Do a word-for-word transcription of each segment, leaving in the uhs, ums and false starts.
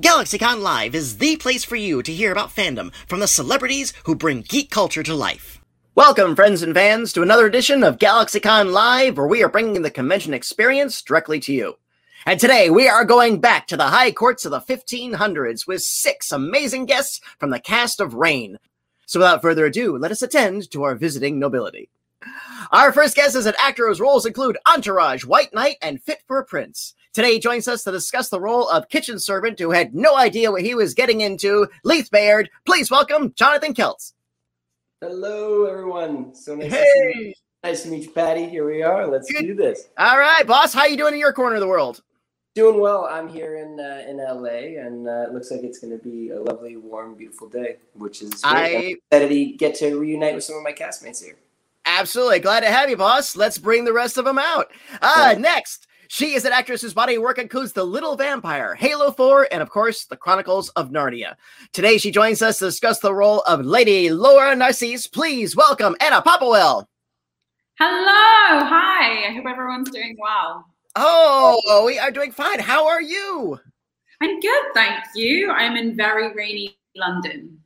GalaxyCon Live is the place for you to hear about fandom from the celebrities who bring geek culture to life. Welcome, friends and fans, to another edition of GalaxyCon Live, where we are bringing the convention experience directly to you. And today, we are going back to the high courts of the fifteen hundreds with six amazing guests from the cast of Reign. So without further ado, let us attend to our visiting nobility. Our first guest is an actor whose roles include Entourage, White Knight, and Fit for a Prince. Today he joins us to discuss the role of kitchen servant who had no idea what he was getting into, Leith Baird. Please welcome Jonathan Keltz. Hello, everyone. So nice, hey. to, see you. nice to meet you, Patty. Here we are. Let's Good. do this. All right, boss. How you doing in your corner of the world? Doing well. I'm here in uh, in L A, and uh, it looks like it's going to be a lovely, warm, beautiful day, which is great. I... I'm excited to get to reunite with some of my castmates here. Absolutely. Glad to have you, boss. Let's bring the rest of them out. Uh, yeah. Next, she is an actress whose body of work includes The Little Vampire, Halo four, and, of course, The Chronicles of Narnia. Today, she joins us to discuss the role of Lady Laura Narcisse. Please welcome Anna Popplewell. Hello. Hi. I hope everyone's doing well. Oh, we are doing fine. How are you? I'm good, thank you. I'm in very rainy London.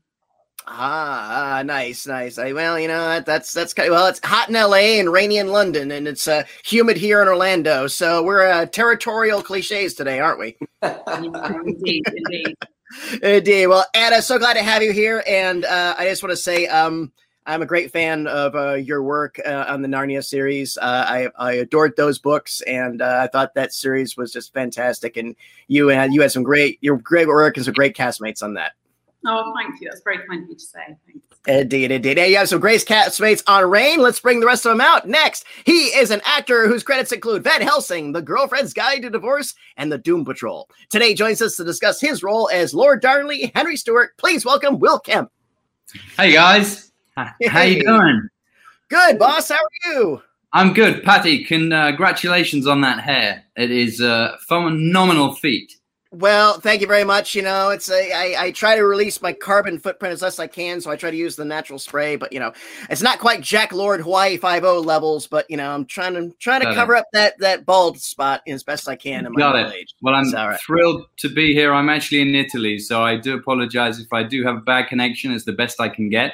Ah, ah, nice, nice. I, well, you know, that, that's that's kind of, well, it's hot in L A and rainy in London, and it's uh, humid here in Orlando. So we're uh, territorial cliches today, aren't we? Indeed, indeed, indeed. Well, Anna, so glad to have you here, and uh, I just want to say, um, I'm a great fan of uh, your work uh, on the Narnia series. Uh, I, I adored those books, and uh, I thought that series was just fantastic. And you had you had some great your great work and some great castmates on that. Oh, thank you. That's very kind of you to say. Thanks. Indeed, indeed. And you have some great castmates on Reign. Let's bring the rest of them out. Next, he is an actor whose credits include Van Helsing, The Girlfriend's Guide to Divorce, and The Doom Patrol. Today, he joins us to discuss his role as Lord Darnley, Henry Stewart. Please welcome Will Kemp. Hey, guys. How hey. you doing? Good, boss. How are you? I'm good. Patty, congratulations on that hair. It is a phenomenal feat. Well, thank you very much. You know, it's a, I, I try to release my carbon footprint as best I can, so I try to use the natural spray. But you know, it's not quite Jack Lord Hawaii five oh levels, but you know, I'm trying to trying to cover up that that bald spot as best I can in my old age. Well, I'm right. thrilled to be here. I'm actually in Italy, so I do apologize if I do have a bad connection. It's the best I can get,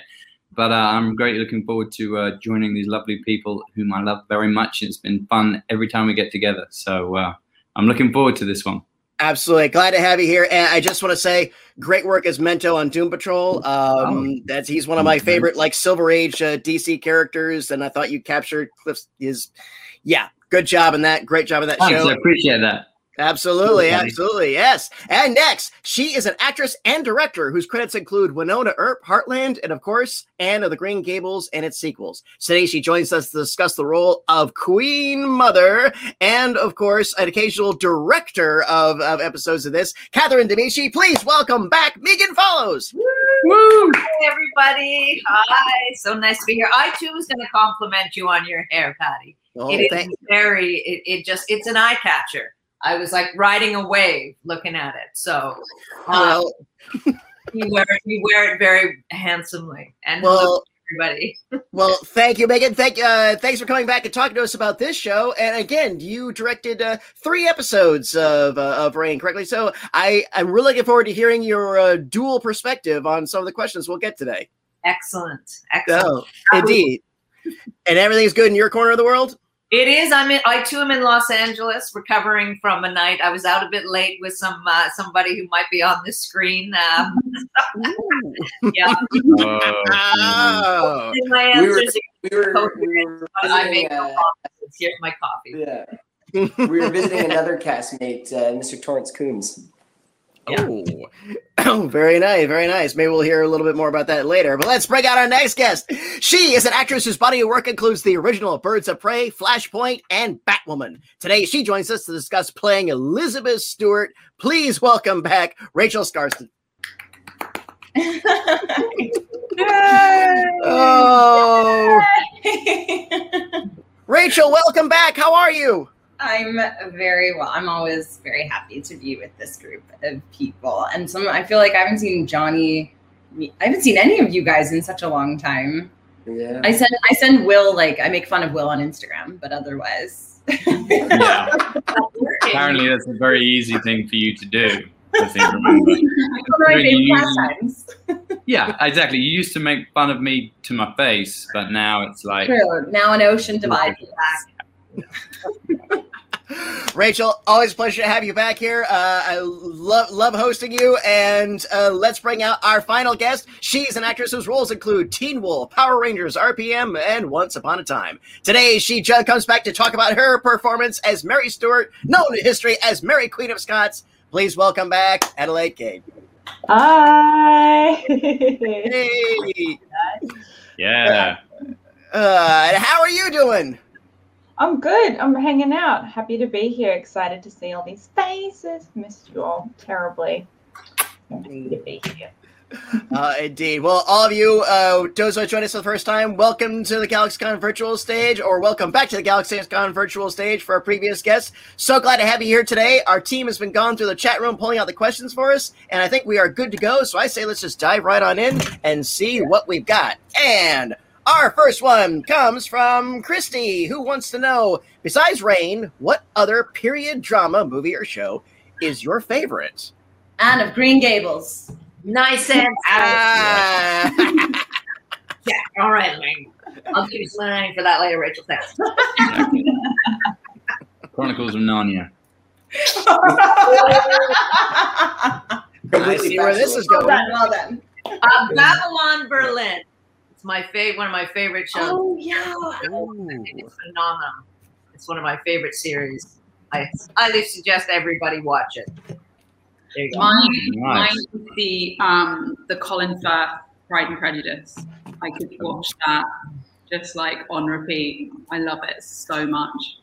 but uh, I'm greatly looking forward to uh, joining these lovely people whom I love very much. It's been fun every time we get together, so uh, I'm looking forward to this one. Absolutely. Glad to have you here. And I just want to say great work as Mento on Doom Patrol. Um, oh. That's He's one of my favorite like Silver Age uh, D C characters. And I thought you captured Cliff's his. Yeah. Good job in that. Great job in that Thanks, show. I appreciate that. Absolutely. Absolutely. Yes. And next, she is an actress and director whose credits include Winona Earp, Heartland, and of course, Anne of the Green Gables and its sequels. Today, she joins us to discuss the role of Queen Mother and, of course, an occasional director of, of episodes of this, Catherine Demici. Please welcome back Megan Follows. Woo! Woo! Hey, everybody. Hi. So nice to be here. I, too, was going to compliment you on your hair, Patty. Oh, it is very, it, it just, it's an eye catcher. I was like riding a wave looking at it. So um, you, wear it, you wear it very handsomely. And well, hello, everybody. Well, thank you, Megan. Thank uh, Thanks for coming back and talking to us about this show. And again, you directed uh, three episodes of uh, of Reign, correctly? So I, I'm really looking forward to hearing your uh, dual perspective on some of the questions we'll get today. Excellent. Excellent. Oh, indeed. And everything's good in your corner of the world? It is. I'm in. I too am in Los Angeles, recovering from a night. I was out a bit late with some uh, somebody who might be on the screen. Um, yeah. Oh, oh. My answers we were, are we were, we were but I make uh, no promises. Here's my coffee. Yeah. We were visiting another castmate, uh, Mister Torrance Coombs. Yeah. Oh. oh, very nice, very nice. Maybe we'll hear a little bit more about that later, but let's bring out our next guest. She is an actress whose body of work includes the original Birds of Prey, Flashpoint, and Batwoman. Today, she joins us to discuss playing Elizabeth Stewart. Please welcome back Rachel Skarsten. oh, Rachel, welcome back. How are you? I'm very well. I'm always very happy to be with this group of people. And some, I feel like I haven't seen Johnny, I haven't seen any of you guys in such a long time. Yeah. I send, I send Will, like, I make fun of Will on Instagram, but otherwise. Yeah. Apparently that's a very easy thing for you to do. I think, remember. You, yeah, exactly. You used to make fun of me to my face, but now it's like... True. Now an ocean divides you back. Rachel, always a pleasure to have you back here. Uh, I love love hosting you, and uh, let's bring out our final guest. She's an actress whose roles include Teen Wolf, Power Rangers, R P M, and Once Upon a Time. Today, she just comes back to talk about her performance as Mary Stuart, known in history as Mary Queen of Scots. Please welcome back Adelaide Kane. Hi. Hey. Yeah. Uh, how are you doing? I'm good. I'm hanging out. Happy to be here. Excited to see all these faces. Missed you all terribly. Happy to be here. uh, indeed. Well, all of you, uh, those who are joining us for the first time, welcome to the GalaxyCon virtual stage, or welcome back to the GalaxyCon virtual stage for our previous guests. So glad to have you here today. Our team has been gone through the chat room pulling out the questions for us, and I think we are good to go. So I say let's just dive right on in and see what we've got. And... our first one comes from Christy, who wants to know, besides Reign, what other period drama movie or show is your favorite? Anne of Green Gables. Nice answer. Uh... yeah, all right, Lane. I'll give you some money for that later, Rachel. Thanks. Exactly. Chronicles of Narnia. I see where this is going. Well done, well done. Uh, Babylon Berlin. My favorite, one of my favorite shows. Oh yeah, Ooh. It's phenomenal. It's one of my favorite series. I highly suggest everybody watch it. There you go. Mine, nice. Mine is the um, the Colin Firth Pride and Prejudice. I could watch that just like on repeat. I love it so much.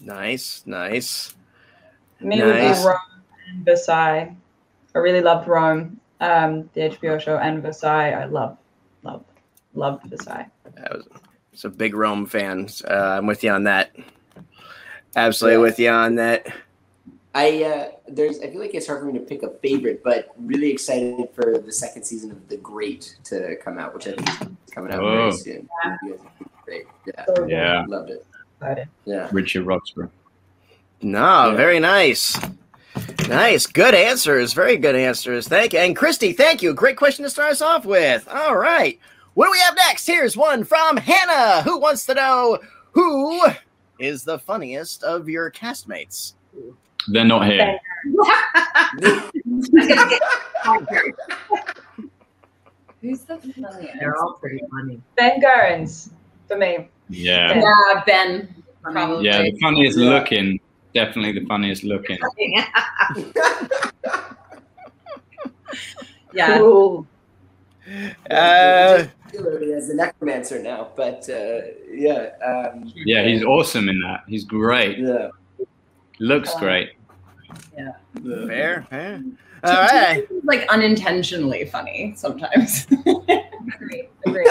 Nice, nice. Maybe nice. Rome and Versailles. I really loved Rome, um, the H B O show, and Versailles. I love, love. Loved Versailles. I was, was a big Rome fan. Uh, I'm with you on that. Absolutely yeah. with you on that. I uh, there's. I feel like it's hard for me to pick a favorite, but really excited for the second season of The Great to come out, which I think is coming out Whoa. very soon. Yeah. Great. Yeah. So yeah. Loved it. Yeah. Richard Roxburgh. No, yeah. very nice. Nice. Good answers. Very good answers. Thank you. And Christy, thank you. Great question to start us off with. All right. What do we have next? Here's one from Hannah, who wants to know, who is the funniest of your castmates? They're not here. Who's the funniest? They're all pretty funny. Ben Geurens, for me. Yeah. Yeah, Ben. Probably. Yeah, the funniest looking. Definitely the funniest looking. yeah. Cool. Uh, particularly as the necromancer now, but uh, yeah, um, yeah, he's awesome in that. He's great. Yeah, looks um, great. Yeah, fair, fair. All right, like unintentionally funny sometimes. Agreed. Agreed.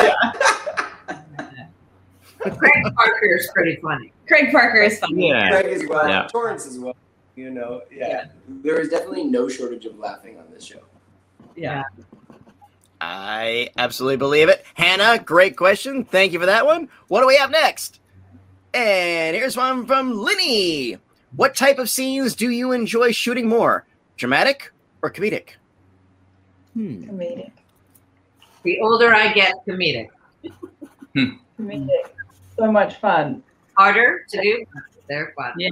Craig Parker is pretty funny. Craig Parker is funny. Yeah. Craig is well. Yeah. Torrance is well. You know, yeah. yeah. There is definitely no shortage of laughing on this show. Yeah. yeah. I absolutely believe it. Hannah, great question. Thank you for that one. What do we have next? And here's one from Linny. What type of scenes do you enjoy shooting more? Dramatic or comedic? Hmm. Comedic. The older I get, comedic. comedic. So much fun. Harder to do? They're fun. Yeah.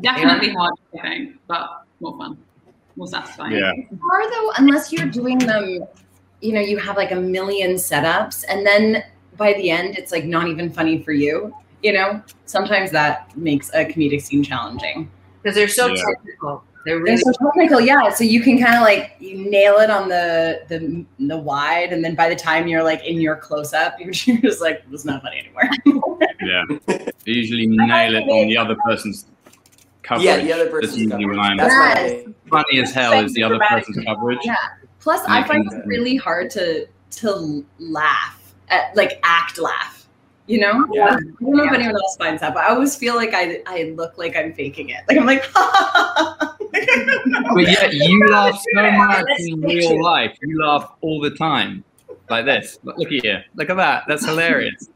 Definitely hard to do, but more fun. More satisfying. Yeah. It's hard though, unless you're doing them... you know, you have like a million setups and then by the end, it's like not even funny for you. You know, sometimes that makes a comedic scene challenging. Because they're so yeah. technical. They're, really they're so technical, yeah. So you can kind of like, you nail it on the, the the wide and then by the time you're like in your close-up, you're just like, it's not funny anymore. yeah. They usually nail it on the other person's coverage. Yeah, the other person's coverage. That's yes. funny as hell is the other person's coverage. Yeah. Plus, I find it really hard to to laugh, at, like act laugh, you know? Yeah. I don't know yeah. if anyone else finds that, but I always feel like I I look like I'm faking it. Like I'm like, ha But yeah, you laugh so much in real life. You laugh all the time, like this. Look at you, look at that, that's hilarious.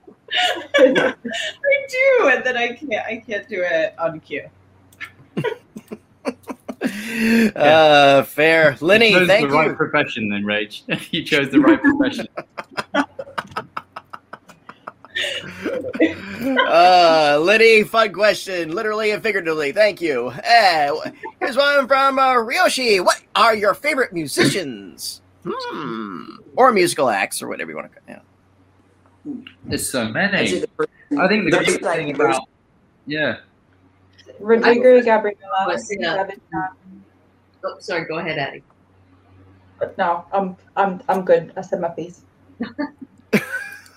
I do, and then I can't, I can't do it on cue. Yeah. Uh, fair. Lenny, you chose thank the right you. profession then, Rach. You chose the right profession. uh, Lenny, fun question, literally and figuratively. Thank you. Uh, here's one from uh, Ryoshi. What are your favorite musicians? Hmm. Or musical acts, or whatever you want to. Yeah. There's so many. I think the great like thing about yeah. Rodrigo Gabriela. Oh, sorry, go ahead, Addie. No, I'm I'm I'm good. I said my piece.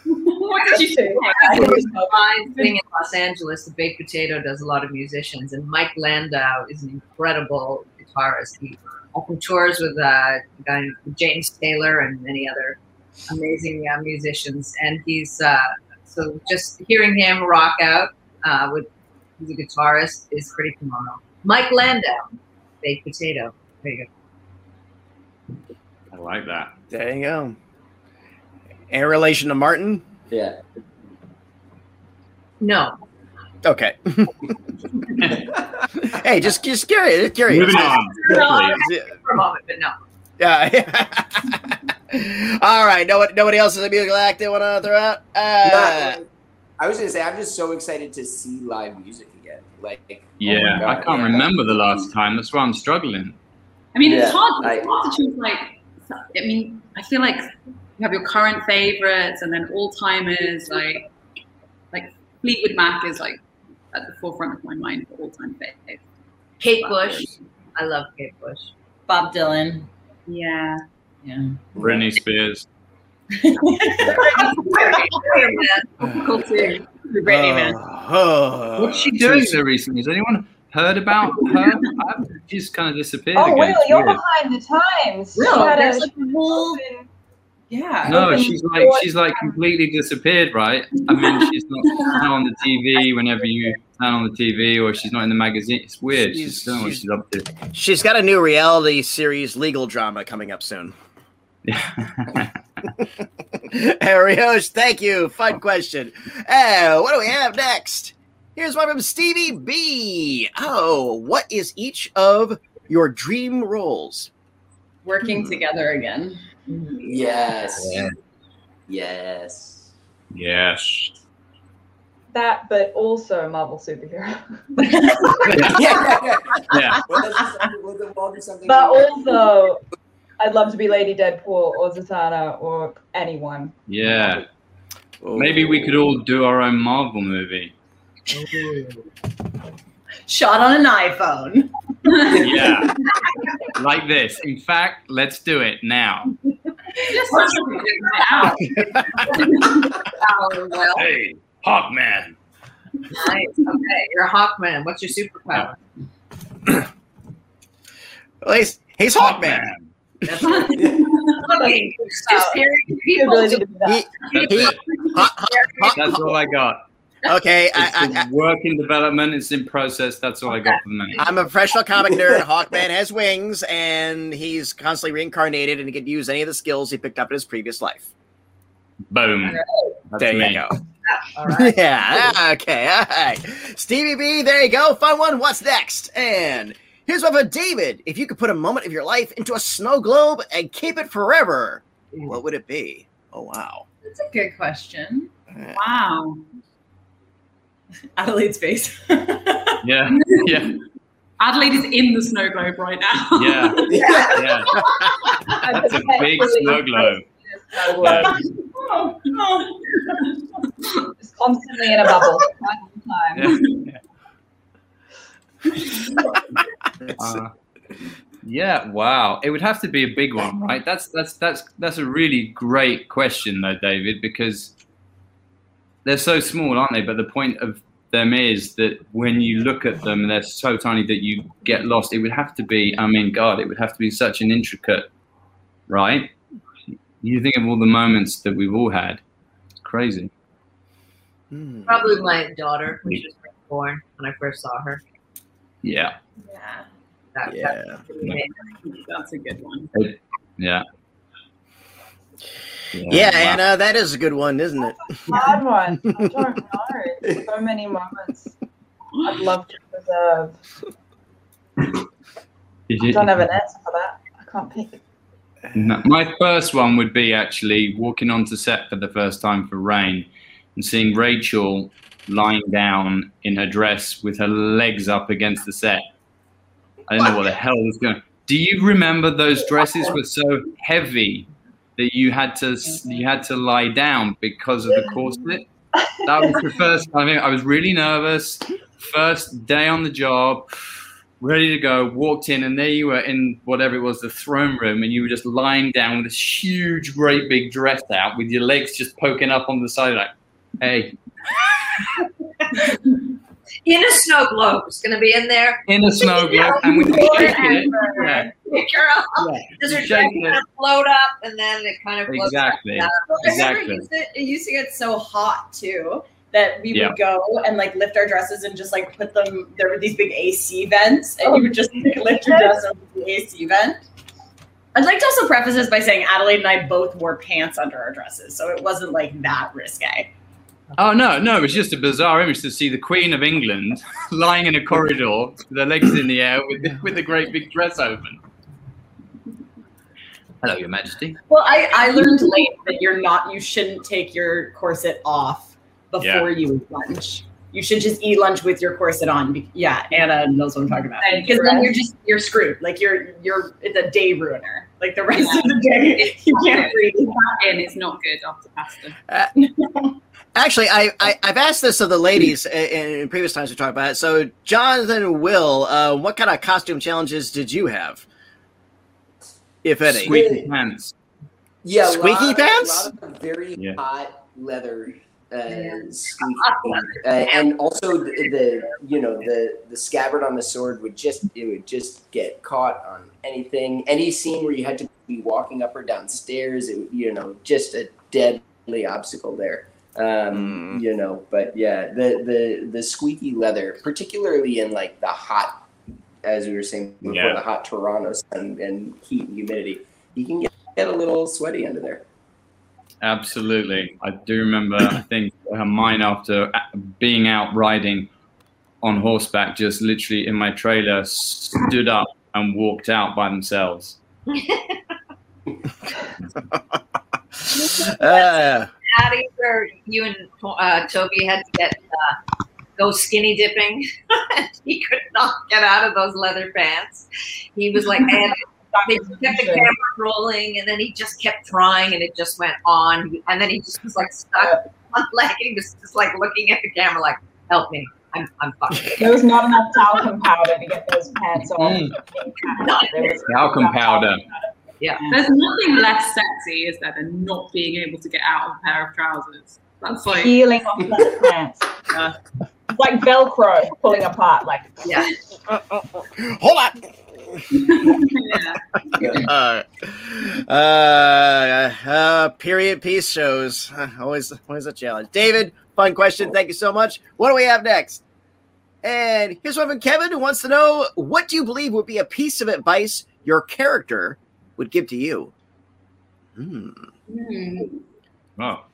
What did you say? I think it's a fine thing in Los Angeles. The Baked Potato does a lot of musicians, and Mike Landau is an incredible guitarist. He often tours with uh, a guy named James Taylor and many other amazing uh, musicians. And he's uh, so just hearing him rock out uh, with he's a guitarist is pretty phenomenal. Mike Landau, Baked Potato. There you go. I like that. There you go. In relation to Martin? Yeah. No. Okay. Hey, just just curious. Curious. Moving on. No, for a moment, but no. Yeah. All right. No, nobody else in the musical act they want to throw out? Uh, Not, like, I was going to say, I'm just so excited to see live music again. Like, yeah, oh God, I can't yeah. remember the last time. That's why I'm struggling. I mean, yeah, it's hard. It's hard to choose, like, I mean, I feel like... You have your current favorites and then all-timers, like like Fleetwood Mac is like at the forefront of my mind for all-time favorites. Kate Bush. I love Kate Bush. Bob Dylan. Yeah. Yeah. Britney Spears. What's she doing so recently? Has anyone heard about her? She's kind of disappeared. Oh, Will, you're behind the times. Will. Yeah. No, she's like she's like completely disappeared, right? I mean, she's not on the T V whenever you turn on the T V, or she's not in the magazine. It's weird. She's, she's, she's, she's up to. She's got a new reality series, legal drama, coming up soon. Yeah. Arios, thank you. Fun question. Uh, what do we have next? Here's one from Stevie B. Oh, what is each of your dream roles? Working hmm. together again. Yes. Yeah. Yes. Yes. That, but also Marvel superhero. yeah. yeah. yeah. But also, I'd love to be Lady Deadpool or Zatanna or anyone. Yeah. Ooh. Maybe we could all do our own Marvel movie. Shot on an iPhone. Yeah. Like this. In fact, let's do it now. Hey, Hawkman. Nice. Okay, you're a Hawkman. What's your superpower? Well, he's he's Hawkman. Hawkman. That's right. Okay, just hearing people. That's it. That's all I got. Okay, it's I, I, I, work in development. It's in process. That's all I got for the minute. I'm a professional comic nerd. Hawkman has wings, and he's constantly reincarnated, and he could use any of the skills he picked up in his previous life. Boom. Right. There me. you go. All right. Yeah. Okay. All right. Stevie B. There you go. Fun one. What's next? And here's one for David. If you could put a moment of your life into a snow globe and keep it forever, what would it be? Oh wow. That's a good question. Right. Wow. Adelaide's face. Yeah, yeah. Adelaide is in the snow globe right now. Yeah, yeah. That's a big snow globe. Yeah. Oh, oh. Just constantly in a bubble. Time. Yeah. Uh, yeah. Wow. It would have to be a big one, right? That's that's that's that's a really great question, though, David, because. They're so small, aren't they? But the point of them is that when you look at them, they're so tiny that you get lost. It would have to be, I mean, God, it would have to be such an intricate, right? You think of all the moments that we've all had. It's crazy. Probably my daughter, when she was born, when I first saw her. Yeah. Yeah. That, yeah. That's, yeah. That's a good one. It, yeah. Yeah, yeah wow. and uh, that is a good one, isn't it? That's a hard one. I don't know. So many moments I'd love to preserve. Did you? I don't have an answer for that. I can't pick. No, my first one would be actually walking onto set for the first time for Reign and seeing Rachel lying down in her dress with her legs up against the set. I don't know what the hell was going on. Do you remember those dresses were so heavy that you had to you had to lie down because of the corset? That was the first time. I was really nervous. First day on the job, ready to go, walked in, and there you were in whatever it was, the throne room, and you were just lying down with this huge, great big dress out with your legs just poking up on the side like, hey. In a snow globe. It's going to be in there. In a snow globe. And we shake it. Yeah. Yeah. Just it kind of float up, and then it kind of floats exactly. Up. Exactly. I remember it, it used to get so hot, too, that we yeah. would go and, like, lift our dresses and just, like, put them – there were these big A C vents, and oh, you would just like, lift your dress over the A C vent. I'd like to also preface this by saying Adelaide and I both wore pants under our dresses, so it wasn't, like, that risque. Oh, no, no, it was just a bizarre image to see the Queen of England lying in a corridor with her legs in the air with the, with the great big dress open. Hello, Your Majesty. Well, I, I learned late that you're not, you shouldn't take your corset off before yeah. you eat lunch. You should just eat lunch with your corset on. Yeah, Anna knows what I'm talking about. Because then you're just, you're screwed. Like, you're, you're, it's a day ruiner. Like, the rest yeah. of the day, you can't breathe. And it's not good after pasta. Uh, Actually, I, I, I've asked this of the ladies in, in previous times we talked about it. So, Jonathan, Will, uh, what kind of costume challenges did you have, if any? Squeaky pants. Yeah, squeaky lot, pants? A lot of very yeah. hot leather, uh, yeah. squeaky, uh, and also the, the you know the, the scabbard on the sword would just it would just get caught on anything, any scene where you had to be walking up or down stairs. It you know just a deadly obstacle there. Um, mm. You know, but yeah, the, the, the squeaky leather, particularly in like the hot, as we were saying before, yeah. the hot Toronto sun and heat and humidity, you can get, get a little sweaty under there. Absolutely. I do remember, I think uh, mine after being out riding on horseback, just literally in my trailer, stood up and walked out by themselves. uh, Addie, where you and uh, Toby had to get uh, go skinny dipping. He could not get out of those leather pants. He was like, and they kept the camera rolling, and then he just kept trying, and it just went on. And then he just was like stuck on leg. He was just like looking at the camera, like, "Help me, I'm I'm fucked." There was not enough talcum powder to get those pants on. Mm. Talcum powder. Yeah. There's nothing less sexy, is there, than not being able to get out of a pair of trousers. That's like peeling off the pants. Yeah. It's like Velcro pulling apart. Like yeah. Uh, uh, uh. Hold on. yeah. uh, uh, uh, period piece shows. Uh, always, always a challenge. David, fun question. Thank you so much. What do we have next? And here's one from Kevin, who wants to know, what do you believe would be a piece of advice your character would give to you? Hmm. Mm. Wow.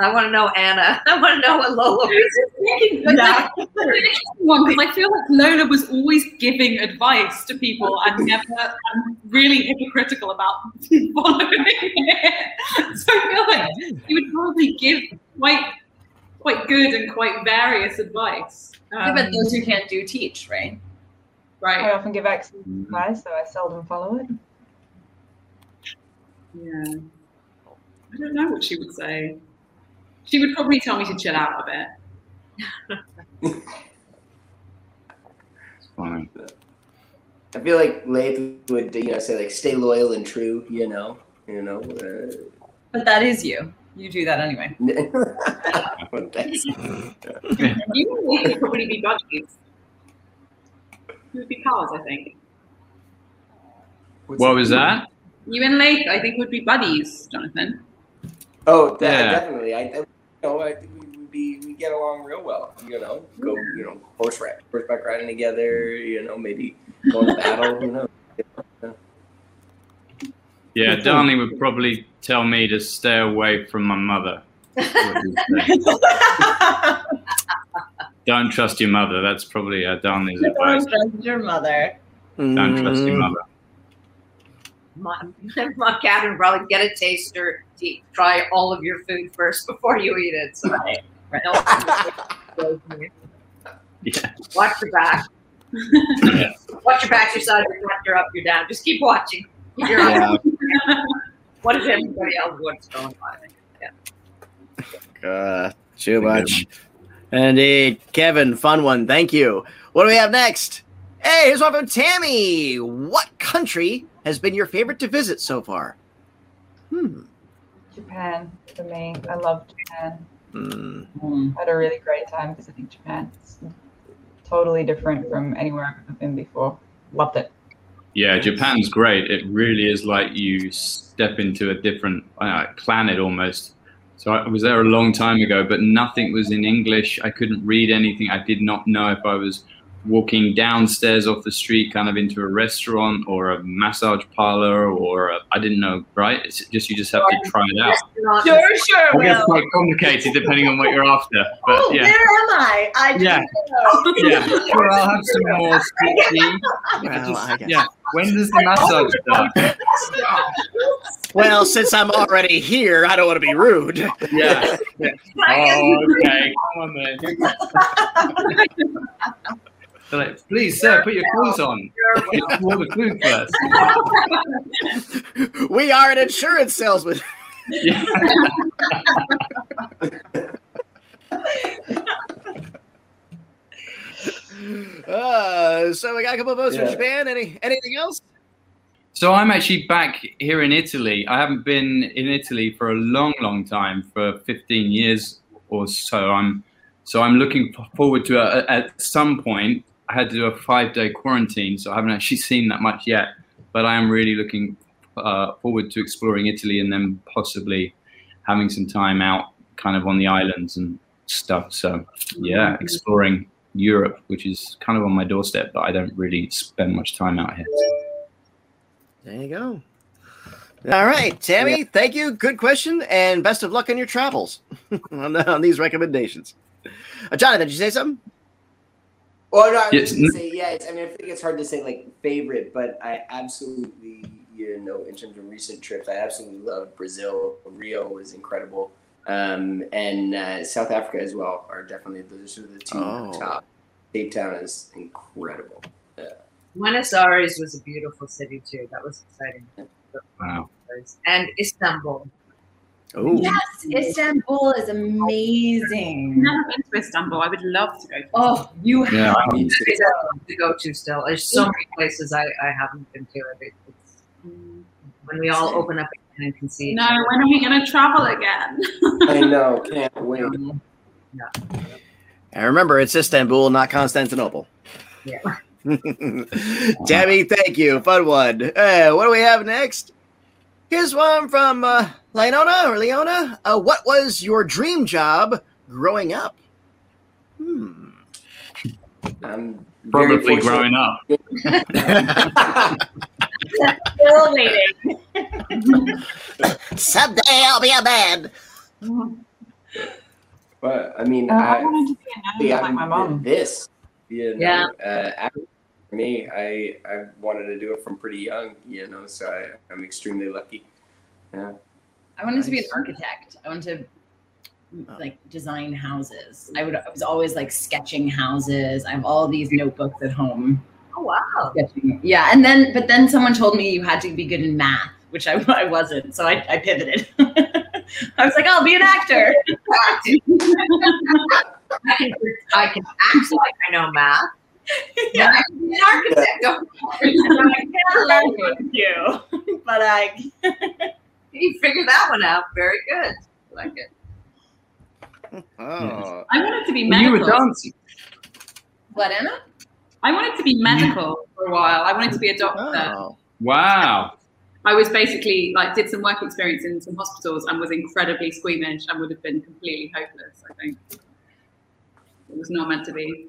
I want to know, Anna. I want to know what Lola was thinking. That's an interesting one, because I feel like Lola was always giving advice to people and never and really hypocritical about following it. So I feel like she would probably give quite quite good and quite various advice. Um, yeah, but those who can't do teach, right? Right. I often give excellent advice, so I seldom follow it. Yeah, I don't know what she would say. She would probably tell me to chill out a bit. Fine. I feel like Leith would, you know, say like, "Stay loyal and true," you know, you know. Uh... But that is you. You do that anyway. You would probably be budgies. You would be pals, I think. What's what was that? that? You and Leith, I think, would be buddies, Jonathan. Oh, that, yeah. definitely. I, I, you know, I think we would be we get along real well. You know, go, you know, horse ride, horseback riding together. You know, maybe go to battle. You know. Yeah, yeah, Darling would probably tell me to stay away from my mother. Don't trust your mother. That's probably uh, Darling's advice. Don't trust your mother. Fantastic mm. mother. My, my cat and probably get a taster, eat, try all of your food first before you eat it. So right. Right. Yeah. Watch your back. Yeah. Watch your back, your side, your front, your up, your down. Just keep watching. Keep your yeah. What is everybody else? What's going on? Yeah. Uh, too much. Indeed, Kevin, fun one. Thank you. What do we have next? Hey, here's one from Tammy. What country has been your favorite to visit so far? Hmm. Japan for me. I love Japan. Mm. Mm. I had a really great time visiting Japan. It's totally different from anywhere I've been before. Loved it. Yeah, Japan's great. It really is like you step into a different uh, planet almost. So I was there a long time ago, but nothing was in English. I couldn't read anything. I did not know if I was walking downstairs off the street kind of into a restaurant or a massage parlor or a, I didn't know, right? It's just, you just have to try it out. Sure, sure, Will. It's quite complicated depending on what you're after. But, oh, yeah. Where am I? I didn't yeah. know. Yeah. Sure, I'll have some more sweet well, tea. Yeah. When does the massage start? Well, since I'm already here, I don't want to be rude. Yeah. yeah. Oh, okay. Come on, man. Like, please, sir, put your clothes on. Order food first. We are an insurance salesman. Yeah. uh, so we got a couple of votes yeah. from Japan. Any anything else? So I'm actually back here in Italy. I haven't been in Italy for a long, long time, for fifteen years or so. I'm so I'm looking forward to a, a, at some point. I had to do a five-day quarantine, so I haven't actually seen that much yet. But I am really looking uh, forward to exploring Italy and then possibly having some time out kind of on the islands and stuff. So, yeah, exploring Europe, which is kind of on my doorstep, but I don't really spend much time out here. There you go. All right, Tammy, thank you. Good question, and best of luck on your travels on, on these recommendations. Uh, Jonathan, did you say something? Well, no, I was yes. going to say, yeah, it's, I mean, I think it's hard to say, like, favorite, but I absolutely, you know, in terms of recent trips, I absolutely love Brazil. Rio was incredible. Um, and uh, South Africa as well are definitely, those are the two oh. top. Cape Town is incredible. Yeah. Buenos Aires was a beautiful city, too. That was exciting. Wow. And Istanbul. Ooh. Yes, Istanbul is amazing. Never been to Istanbul. I would love to go. To oh, you have yeah, to go to still. There's so many places I, I haven't been to. It's, when we all open up again and can see. No, when are we going to travel again? I know, can't wait. Yeah. And remember, it's Istanbul, not Constantinople. Yeah. Debbie, thank you. Fun one. Uh, what do we have next? Here's one from uh, Leona or Leona. Uh, what was your dream job growing up? Hmm. Um, Probably growing up. Someday I'll be a man. Well, I mean, uh, I, I wanted to be an actor like my mom. This, you know, yeah. Uh, after- For me, I, I wanted to do it from pretty young, you know, so I, I'm extremely lucky. Yeah. I wanted nice. to be an architect. I wanted to, like, design houses. I would. I was always, like, sketching houses. I have all these notebooks at home. Oh, wow. Sketching. Yeah, and then, but then someone told me you had to be good in math, which I, I wasn't, so I, I pivoted. I was like, I'll be an actor. I can, I can act like I know math. Yeah, I can be an architect. I can't learn you, but I you figured that one out. Very good. I like it. Oh. I wanted to be medical. You were dancing. What, Anna? I wanted to be medical for a while. I wanted to be a doctor. Oh. Wow. I was basically like did some work experience in some hospitals and was incredibly squeamish and would have been completely hopeless. I think it was not meant to be.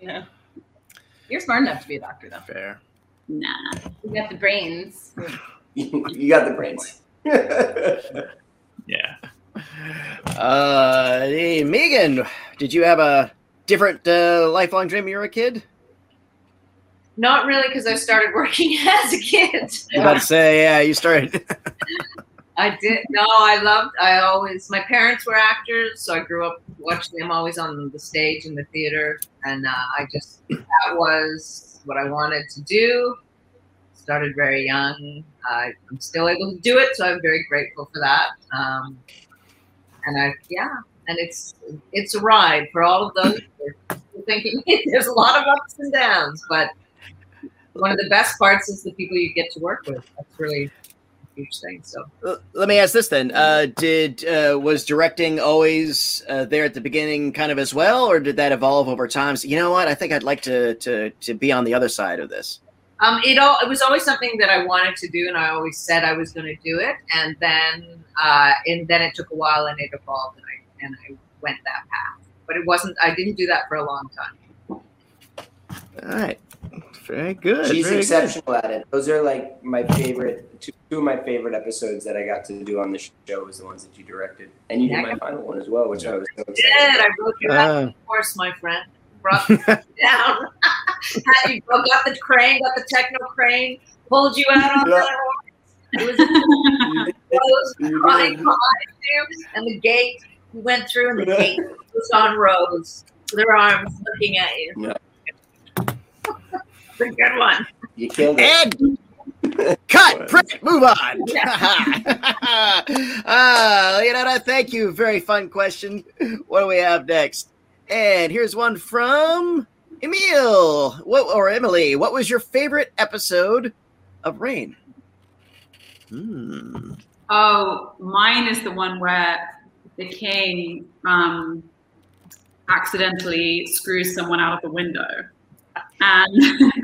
Yeah. You're smart enough to be a doctor, though. Fair. Nah. You got the brains. You got the brains. Yeah. Uh, hey, Megan, did you have a different uh, lifelong dream when you were a kid? Not really, because I started working as a kid. I was about to say, yeah, you started. I did. No, I loved, I always, my parents were actors, so I grew up watching them always on the stage in the theater. And uh, I just, that was what I wanted to do. Started very young. Uh, I'm still able to do it, so I'm very grateful for that. Um, and I, yeah, and it's, it's a ride for all of those. You're thinking there's a lot of ups and downs, but one of the best parts is the people you get to work with. That's really huge thing. So let me ask this then: uh, Did uh, was directing always uh, there at the beginning, kind of as well, or did that evolve over time? So, you know what? I think I'd like to to to be on the other side of this. Um, it all it was always something that I wanted to do, and I always said I was going to do it. And then uh, and then it took a while, and it evolved, and I and I went that path. But it wasn't. I didn't do that for a long time. All right. Very good. She's very exceptional good. at it. Those are like my favorite, two, two of my favorite episodes that I got to do on this show was the ones that you directed. And you yeah, did my final one as well, which I was so excited I did. About. I broke your uh, back, of course, my friend. Brought you down. Had you broke up the crane, got the techno crane, pulled you out on yeah. that horse. It was a closed, crying behind you, and the gate, you went through, and the gate was on rows, their arms looking at you. Yeah. A good one. You killed it. And cut, print, move on. Yeah. uh, Leonardo, thank you. Very fun question. What do we have next? And here's one from Emil what, or Emily. What was your favorite episode of Reign? Hmm. Oh, mine is the one where the king um, accidentally screws someone out of the window. And,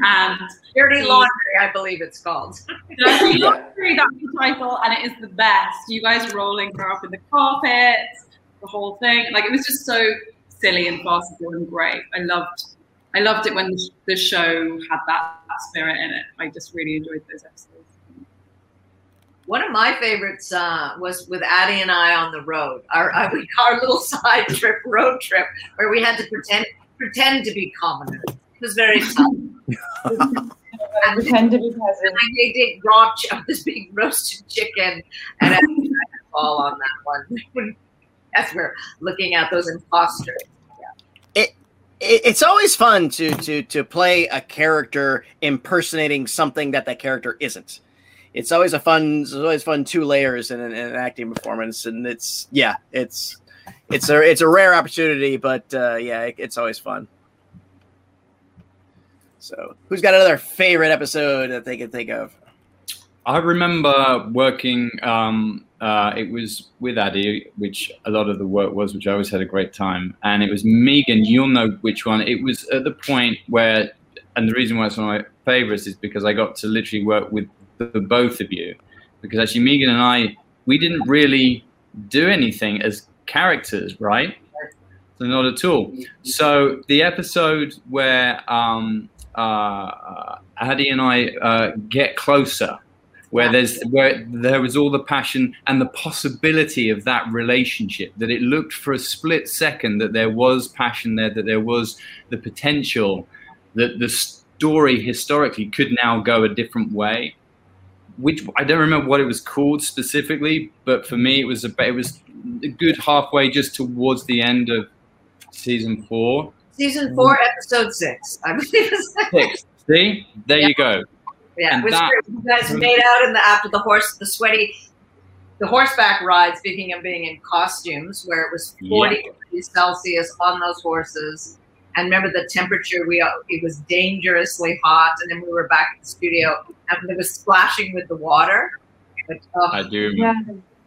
and Dirty Laundry, I believe it's called. Dirty Laundry, that's the title, and it is the best. You guys rolling her up in the carpet, the whole thing. Like, it was just so silly and farcical and great. I loved I loved it when the show had that spirit in it. I just really enjoyed those episodes. One of my favorites uh, was with Addie and I on the road. Our, our little side trip, road trip, where we had to pretend, pretend to be commoners. It was very tough. I pretend to be peasant. They did raw, this big roasted chicken, and I had fall on that one. As we're looking at those imposters. Yeah. It, it it's always fun to to to play a character impersonating something that that character isn't. It's always a fun. It's always fun two layers in an, in an acting performance, and it's yeah, it's it's a it's a rare opportunity, but uh, yeah, it, it's always fun. So who's got another favorite episode that they can think of? I remember working, um, uh, it was with Addie, which a lot of the work was, which I always had a great time. And it was Megan, you'll know which one. It was at the point where, and the reason why it's one of my favorites is because I got to literally work with the both of you. Because actually Megan and I, we didn't really do anything as characters, right? Not at all. So the episode where... Um, Uh, Addie and I uh, get closer, where there's where there was all the passion and the possibility of that relationship, that it looked for a split second that there was passion there, that there was the potential, that the story historically could now go a different way, which I don't remember what it was called specifically, but for me it was a, it was a good halfway just towards the end of season four. Season four, episode six. I believe six. See, there yeah. you go. Yeah, and it was that, you guys made out in the after the horse, the sweaty, the horseback ride. Speaking of being in costumes, where it was forty yeah. degrees Celsius on those horses, and remember the temperature. We it was dangerously hot, and then we were back at the studio, and it was splashing with the water. But, oh, I do. Yeah.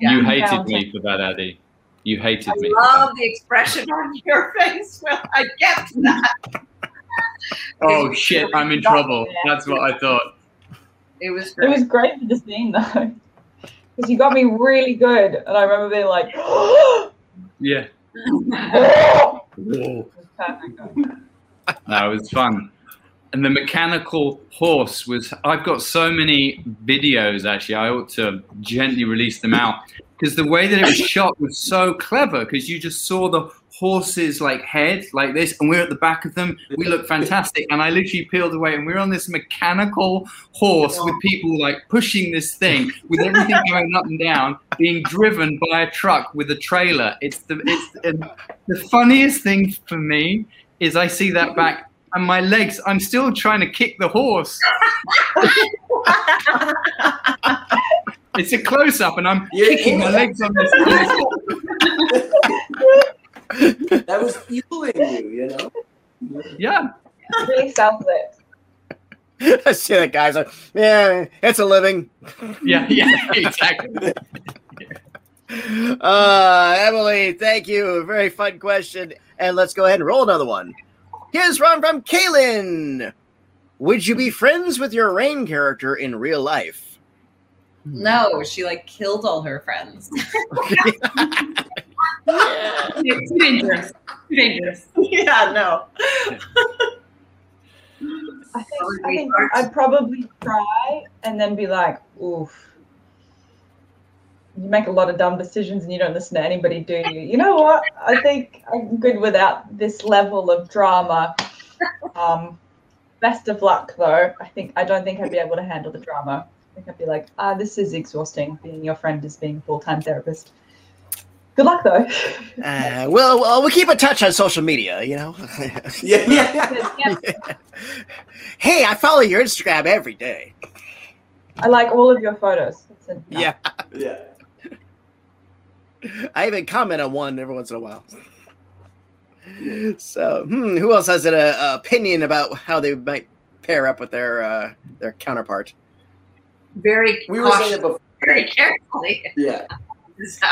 Yeah. You hated yeah. me for that, Addie. You hated I me. I love the expression on your face. Well, I get that. Oh shit! I'm in trouble. That's what I thought. It was. Great. It was great for the scene though, because you got me really good, and I remember being like, yeah. No, it was fun. And the mechanical horse was. I've got so many videos actually. I ought to gently release them out. Because the way that it was shot was so clever, because you just saw the horse's like head like this, and we're at the back of them. We look fantastic. And I literally peeled away, and we're on this mechanical horse with people like pushing this thing with everything going up and down, being driven by a truck with a trailer. It's the it's the, the funniest thing for me is I see that back, and my legs, I'm still trying to kick the horse. It's a close-up, and I'm yeah, kicking yeah. my legs on this horse. That was fueling you, you know? Yeah. Really selfless. I see that guy's like, yeah, it's a living. Yeah, yeah, exactly. uh, Emily, thank you. Very fun question. And let's go ahead and roll another one. Here's one from Kaylin. Would you be friends with your Reign character in real life? No, she like killed all her friends. Yeah. It's too dangerous. Too dangerous. Yeah, no. I think, I think I'd probably try and then be like, oof. You make a lot of dumb decisions and you don't listen to anybody, do you? You know what? I think I'm good without this level of drama. Um, best of luck, though. I think I don't think I'd be able to handle the drama. I think I'd be like, ah, this is exhausting. Being your friend is being a full-time therapist. Good luck, though. Uh, well, well, we keep in touch on social media, you know? yeah, yeah. yeah. Hey, I follow your Instagram every day. I like all of your photos. A, no. Yeah. Yeah. I even comment on one every once in a while. So, hmm, who else has an uh, opinion about how they might pair up with their uh, their counterpart? Very we were saying it before. Very carefully. Yeah. So,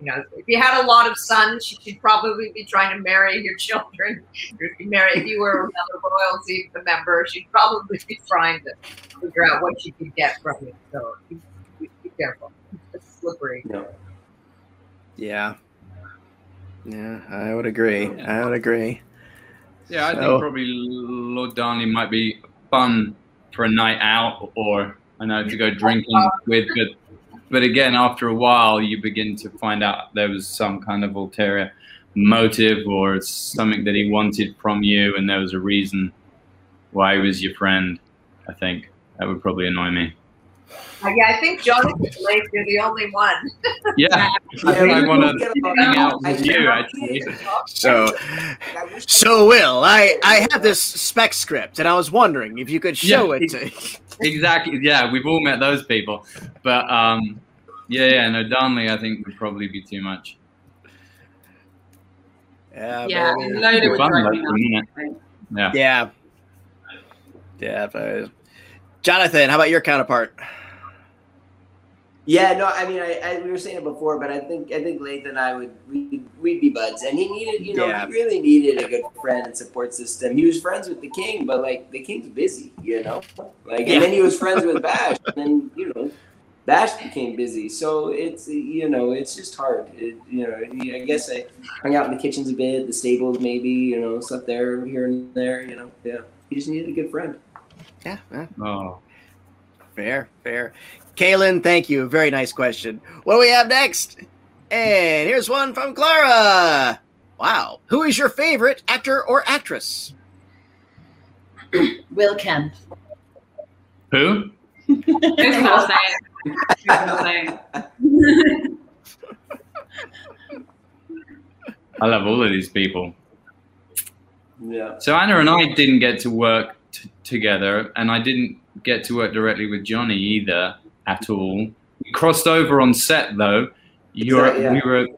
you know, if you had a lot of sons, you'd probably be trying to marry your children. If you, marry, if you were another royalty member, she'd probably be trying to figure out what she could get from you. So be, be careful. It's slippery. No. Yeah. Yeah, I would agree. I would agree. Yeah, I so. think probably Lord Darnley might be fun for a night out or, I know, to go drinking with good. But again, after a while, you begin to find out there was some kind of ulterior motive or something that he wanted from you, and there was a reason why he was your friend. I think that would probably annoy me. Uh, yeah, I think Jonathan Blake, you're the only one. Yeah, I think I want to hang out with you, actually. So, so Will, I, I have this spec script, and I was wondering if you could show yeah, it to Exactly, yeah, we've all met those people. But, um, yeah, yeah, no, Darnley, I think, would probably be too much. Yeah, yeah, loaded fun, right right? yeah. Yeah. Yeah, but... Jonathan, how about your counterpart? Yeah, no, I mean, I, I we were saying it before, but I think I think Leith and I would we'd, we'd be buds, and he needed, you know, yeah. he really needed a good friend and support system. He was friends with the king, but like the king's busy, you know, like, yeah. and then he was friends with Bash, and then you know, Bash became busy. So it's you know, it's just hard. It, you know, I guess I hung out in the kitchens a bit, the stables maybe, you know, slept there here and there, you know, yeah. He just needed a good friend. Yeah. Man. Oh, fair, fair. Kaylin, thank you. Very nice question. What do we have next? And here's one from Clara. Wow. Who is your favorite actor or actress? Will Kemp. Who? There's no saying. There's no saying. I love all of these people. Yeah. So Anna and I didn't get to work T- together, and I didn't get to work directly with Johnny either at all. We crossed over on set though. You're, exactly, yeah. We were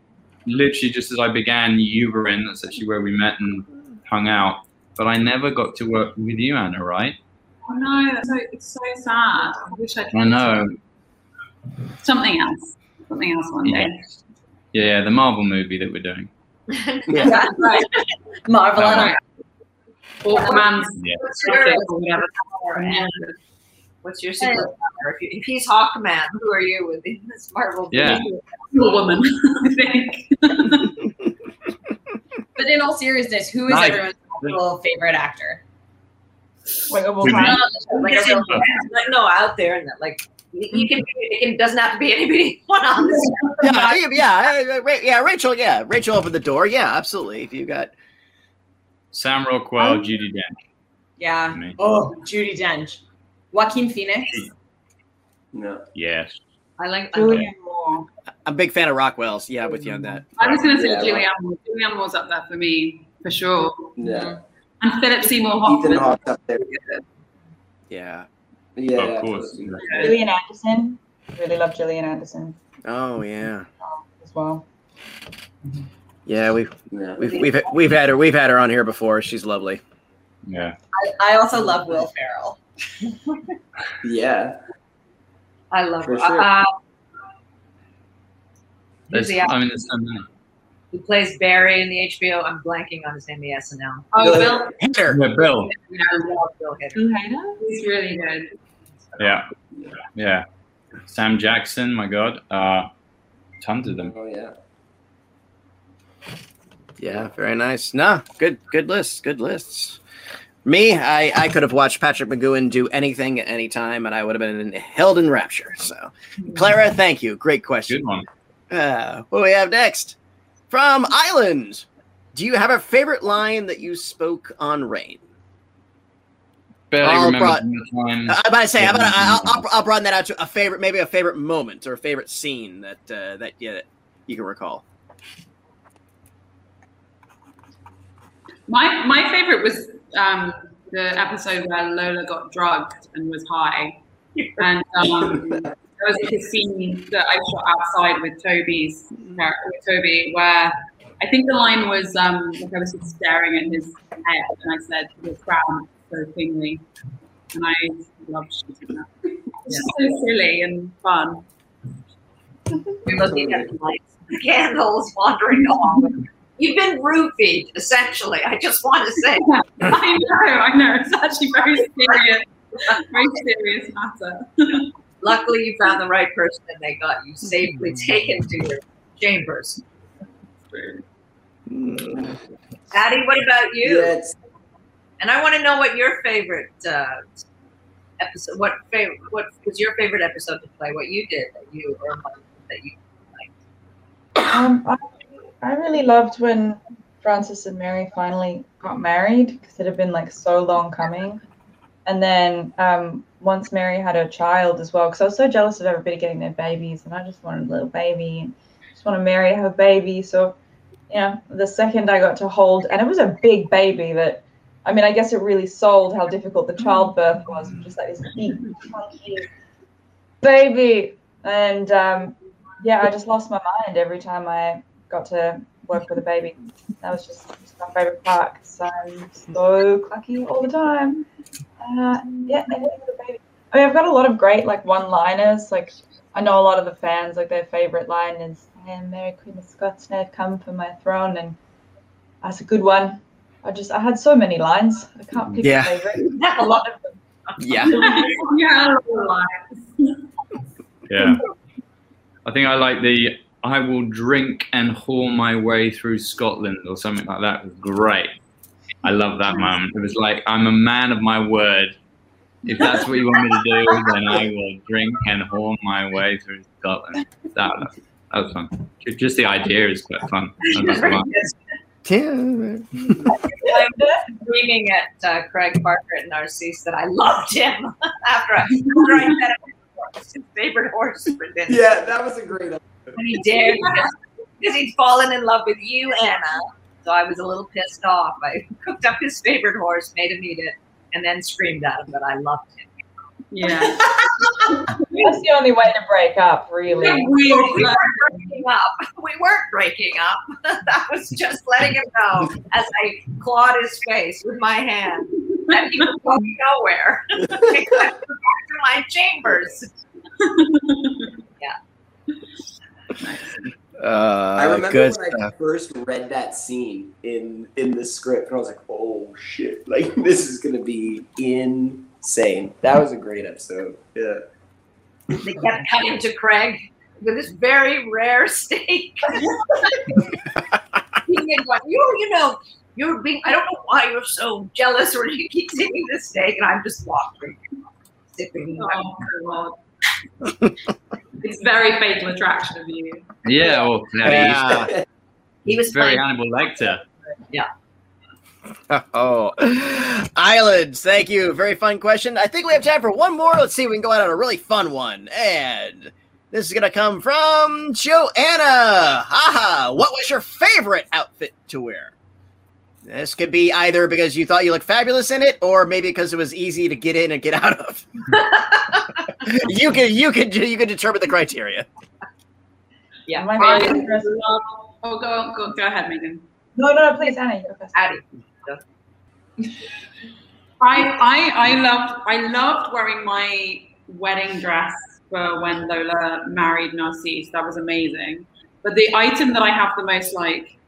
literally just as I began, you were in. That's actually where we met and hung out. But I never got to work with you, Anna, right? Oh no, that's so, it's so sad. I wish I could. I know. Something else. Something else one yeah. day. Yeah, the Marvel movie that we're doing. Yeah, right. Marvel and I. Hawkman. Yeah. What's, What's your superpower? If, you, if he's Hawkman, who are you with in this Marvel yeah. movie? You're a woman, I think. But in all seriousness, who is nice. everyone's actual favorite actor? Like, a like, like no, out there, and that, like You can, it can, doesn't have to be anybody on this. Yeah, I, yeah, I, yeah, Rachel, yeah, Rachel opened the door. Yeah, absolutely. If you got Sam Rockwell, um, Judi Dench. Yeah. Me. Oh, Judi Dench, Joaquin Phoenix. No. Yes. I like Julianne Moore. I'm a big fan of Rockwell's. Yeah, with you on that. I was going to say yeah, Julianne Moore. Julianne Moore's up there for me, for sure. Yeah. And Philip Seymour Hoffman. Up there. Yeah. Yeah, oh, of course. Yeah. Gillian Anderson. Really love Gillian Anderson. Oh yeah. As well. Yeah, we've yeah. we've we've we've had her we've had her on here before. She's lovely. Yeah. I, I also love Will Ferrell. Yeah. I love For her. Sure. Uh, That's, the I mean, that's he plays Barry in the H B O. I'm blanking on his name. The S N L. Oh, Bill Hader. Yeah, Bill. I love Bill Hader. He's really good. Yeah, yeah. Sam Jackson. My God, uh, tons of them. Oh yeah. Yeah, very nice. No, good, good lists. Good lists. Me, I, I could have watched Patrick McGoohan do anything at any time, and I would have been held in rapture. So, Clara, thank you. Great question. Good one. Uh, what do we have next? From Ireland, do you have a favorite line that you spoke on Reign? Barely I'll remember. Broad- I about to say, yeah. about a, I'll, I'll, I'll broaden that out to a favorite, maybe a favorite moment or a favorite scene that uh, that yeah, you can recall. My my favorite was um, the episode where Lola got drugged and was high, and um, there was like a scene that I shot outside with Toby's with Toby where I think the line was um, like I was just staring at his head and I said, "Your crown so kingly," and I loved shooting that. It's just so silly and fun. We're looking at the lights, the candles wandering along. You've been roofied, essentially. I just want to say. I know, I know. It's actually very serious, very serious matter. Luckily, you found the right person and they got you safely taken to your chambers. Addie, what about you? Yes. And I want to know what your favorite uh, episode, what favorite, what was your favorite episode to play, what you did that you, or that you liked? Um, I, I really loved when Francis and Mary finally got married because it had been like so long coming. And then um, once Mary had her child as well, because I was so jealous of everybody getting their babies, and I just wanted a little baby, and just want to marry her baby. So, you know, the second I got to hold, and it was a big baby that, I mean, I guess it really sold how difficult the childbirth was, just like this big, funky baby. And um, yeah, I just lost my mind every time I got to work with a baby. That was just, just my favorite part. So I'm so clucky all the time. Uh, yeah, I mean, I've got a lot of great like one-liners. Like, I know a lot of the fans, like their favorite line is, "I am Mary Queen of Scots, now come for my throne," and that's a good one. I just, I had so many lines. I can't pick yeah. a favorite. A lot of them. Yeah. Yeah. Yeah. I think I like the "I will drink and haul my way through Scotland" or something like that. It was great. I love that moment. It was like, I'm a man of my word. If that's what you want me to do, then I will drink and haul my way through Scotland. That was, that was fun. Just the idea is quite fun. I'm dreaming at uh, Craig Parker at Narcisse that I loved him after I, after I met him. His favorite horse for dinner. Yeah, that was a great idea. And he dared because he'd fallen in love with you, Anna. So I was a little pissed off. I cooked up his favorite horse, made him eat it, and then screamed at him that I loved him. Yeah. That's the only way to break up, really. We, we weren't breaking up. We weren't breaking up. That was just letting him know as I clawed his face with my hand. And he was going nowhere. I went back to my chambers. Yeah. Nice. Uh, I remember when stuff. I first read that scene in in the script, and I was like, "Oh shit! Like this is gonna be insane." That was a great episode. Yeah. They kept cutting to Craig with this very rare steak. He made one. You, you know, you're being. I don't know why you're so jealous, or you keep eating this steak, and I'm just walking, sipping. Oh, It's very Fatal Attraction of you. Yeah, well, yeah. He's, he was very Hannibal Lecter. Yeah. Oh, Islands, thank you. Very fun question. I think we have time for one more. Let's see if we can go out on a really fun one. And this is going to come from Joanna. Haha, what was your favorite outfit to wear? This could be either because you thought you looked fabulous in it, or maybe because it was easy to get in and get out of. You can you can you can determine the criteria. Yeah, my favorite dress. Oh, go go go ahead, Megan. No, no, please, Annie. Addie. I I I loved I loved wearing my wedding dress for when Lola married Narcisse. That was amazing. But the item that I have the most like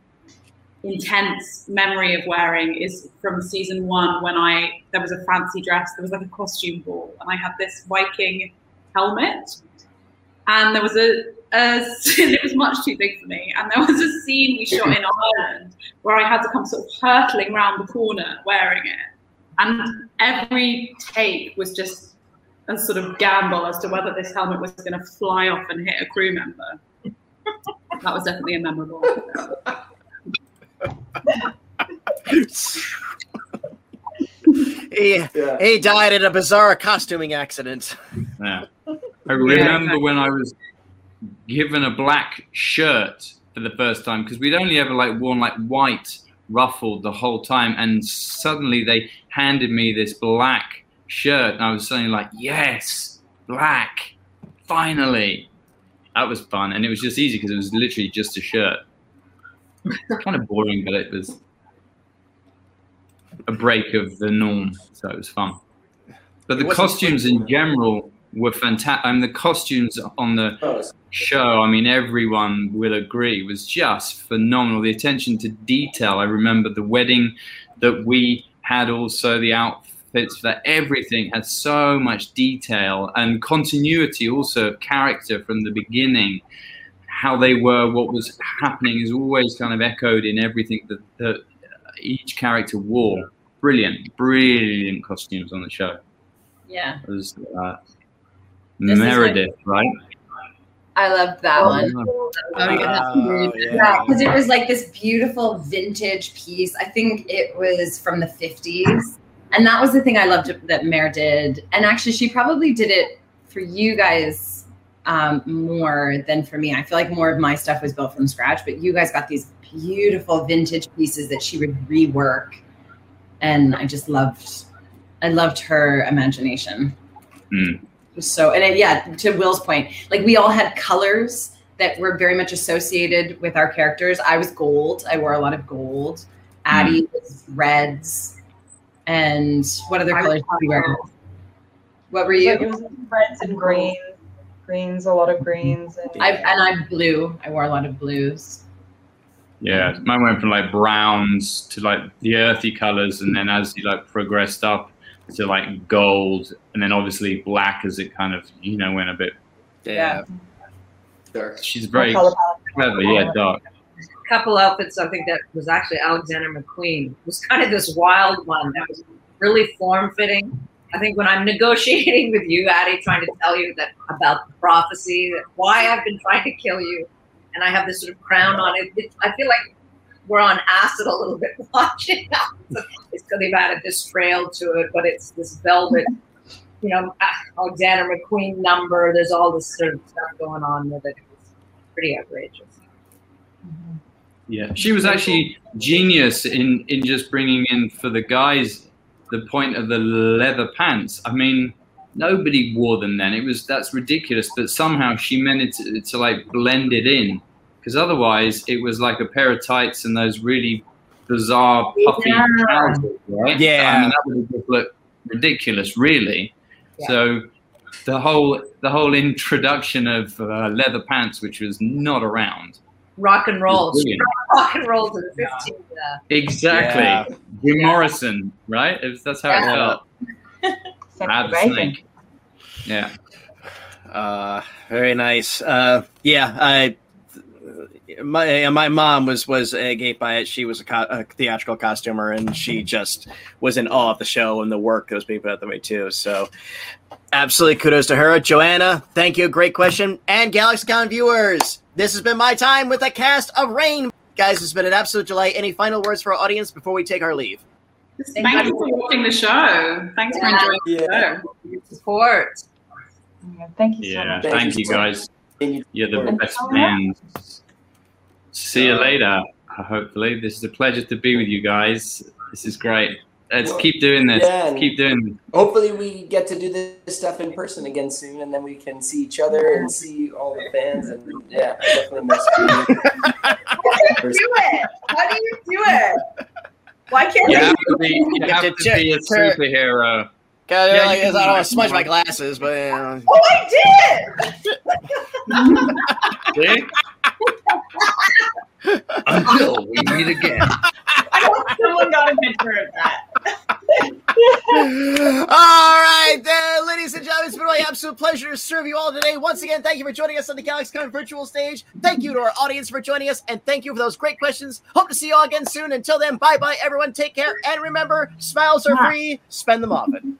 intense memory of wearing is from season one when I there was a fancy dress, there was like a costume ball, and I had this Viking helmet, and there was a, a it was much too big for me, and there was a scene we shot in Ireland where I had to come sort of hurtling around the corner wearing it, and every take was just a sort of gamble as to whether this helmet was going to fly off and hit a crew member. That was definitely a memorable one. he, yeah. he died in a bizarre costuming accident. Yeah. I remember yeah. when I was given a black shirt for the first time, because we'd only ever like worn like white ruffled the whole time, and suddenly they handed me this black shirt, and I was suddenly like, yes, black, finally. That was fun, and it was just easy because it was literally just a shirt. Kind of boring, but it was a break of the norm, so it was fun. But the costumes in general were fantastic. I mean, the costumes on the show, I mean, everyone will agree, was just phenomenal. The attention to detail. I remember the wedding that we had, also the outfits, that everything had so much detail and continuity also of character from the beginning. How they were, what was happening is always kind of echoed in everything that, that each character wore. Brilliant, brilliant costumes on the show. Yeah. It was uh, Meredith, like, right? I loved that oh, one. Oh, oh, yeah, because yeah, it was like this beautiful vintage piece. I think it was from the fifties. And that was the thing I loved that Mare did. And actually, she probably did it for you guys Um, more than for me. I feel like more of my stuff was built from scratch, but you guys got these beautiful vintage pieces that she would rework. And I just loved, I loved her imagination. Mm. So, and it, yeah, to Will's point, like we all had colors that were very much associated with our characters. I was gold. I wore a lot of gold. Mm. Addie was reds. And what other I colors did you wear? What were you? It was reds and greens. Greens, a lot of greens. And I and I blue. I wore a lot of blues. Yeah, mine went from like browns to like the earthy colors, and then as you like progressed up to like gold, and then obviously black as it kind of you know went a bit. Yeah, dark. She's very clever. Yeah, dark. A couple outfits. I think that was actually Alexander McQueen. It was kind of this wild one that was really form fitting. I think when I'm negotiating with you, Addie, trying to tell you that about the prophecy, that why I've been trying to kill you, and I have this sort of crown on it. it I feel like we're on acid a little bit watching. It's because they've added this trail to it, but it's this velvet, you know, Alexander McQueen number. There's all this sort of stuff going on with it. It's pretty outrageous. Yeah, she was actually genius in, in just bringing in for the guys the point of the leather pants. I mean, nobody wore them then. It was, that's ridiculous, but somehow she managed to, to like blend it in, because otherwise it was like a pair of tights and those really bizarre puffy yeah. trousers, right? Yeah. I mean, that would have looked ridiculous, really. Yeah. So the whole, the whole introduction of uh, leather pants, which was not around. Rock and roll. Rock and roll to the fifties. Yeah. Exactly. Yeah. Jim yeah. Morrison, right? It was, that's how yeah. it felt. Absolutely. Yeah. Uh, very nice. Uh, yeah, I my my mom was was agate by it. She was a, co- a theatrical costumer, and she just was in awe of the show and the work that was being put out the way too. So, absolutely kudos to her, Joanna. Thank you, great question. And GalaxyCon viewers, this has been my time with the cast of Reign. Guys, it's been an absolute delight. Any final words for our audience before we take our leave? Thank you for watching the show. Thanks yeah. for enjoying yeah. the show. Support. Yeah, thank you so yeah, much. Thank, thank you, you guys. You're the best fans. See you later. Hopefully, this is a pleasure to be with you guys. This is great. Let's well, keep doing this. Yeah, Let's keep doing. This. Hopefully, we get to do this stuff in person again soon, and then we can see each other and see all the fans. And yeah, I definitely miss you. How do you do it? How do you do it? Why can't you? Have to be, you have to be a superhero. God, yeah, like, I don't want to smudge my glasses, but you know. Oh, I did! See? Until we meet again. I hope someone got a picture of that. All right, then, ladies and gentlemen, it's been my absolute pleasure to serve you all today. Once again, thank you for joining us on the GalaxyCon virtual stage. Thank you to our audience for joining us, and thank you for those great questions. Hope to see you all again soon. Until then, bye-bye, everyone. Take care, and remember, smiles are free. Spend them often.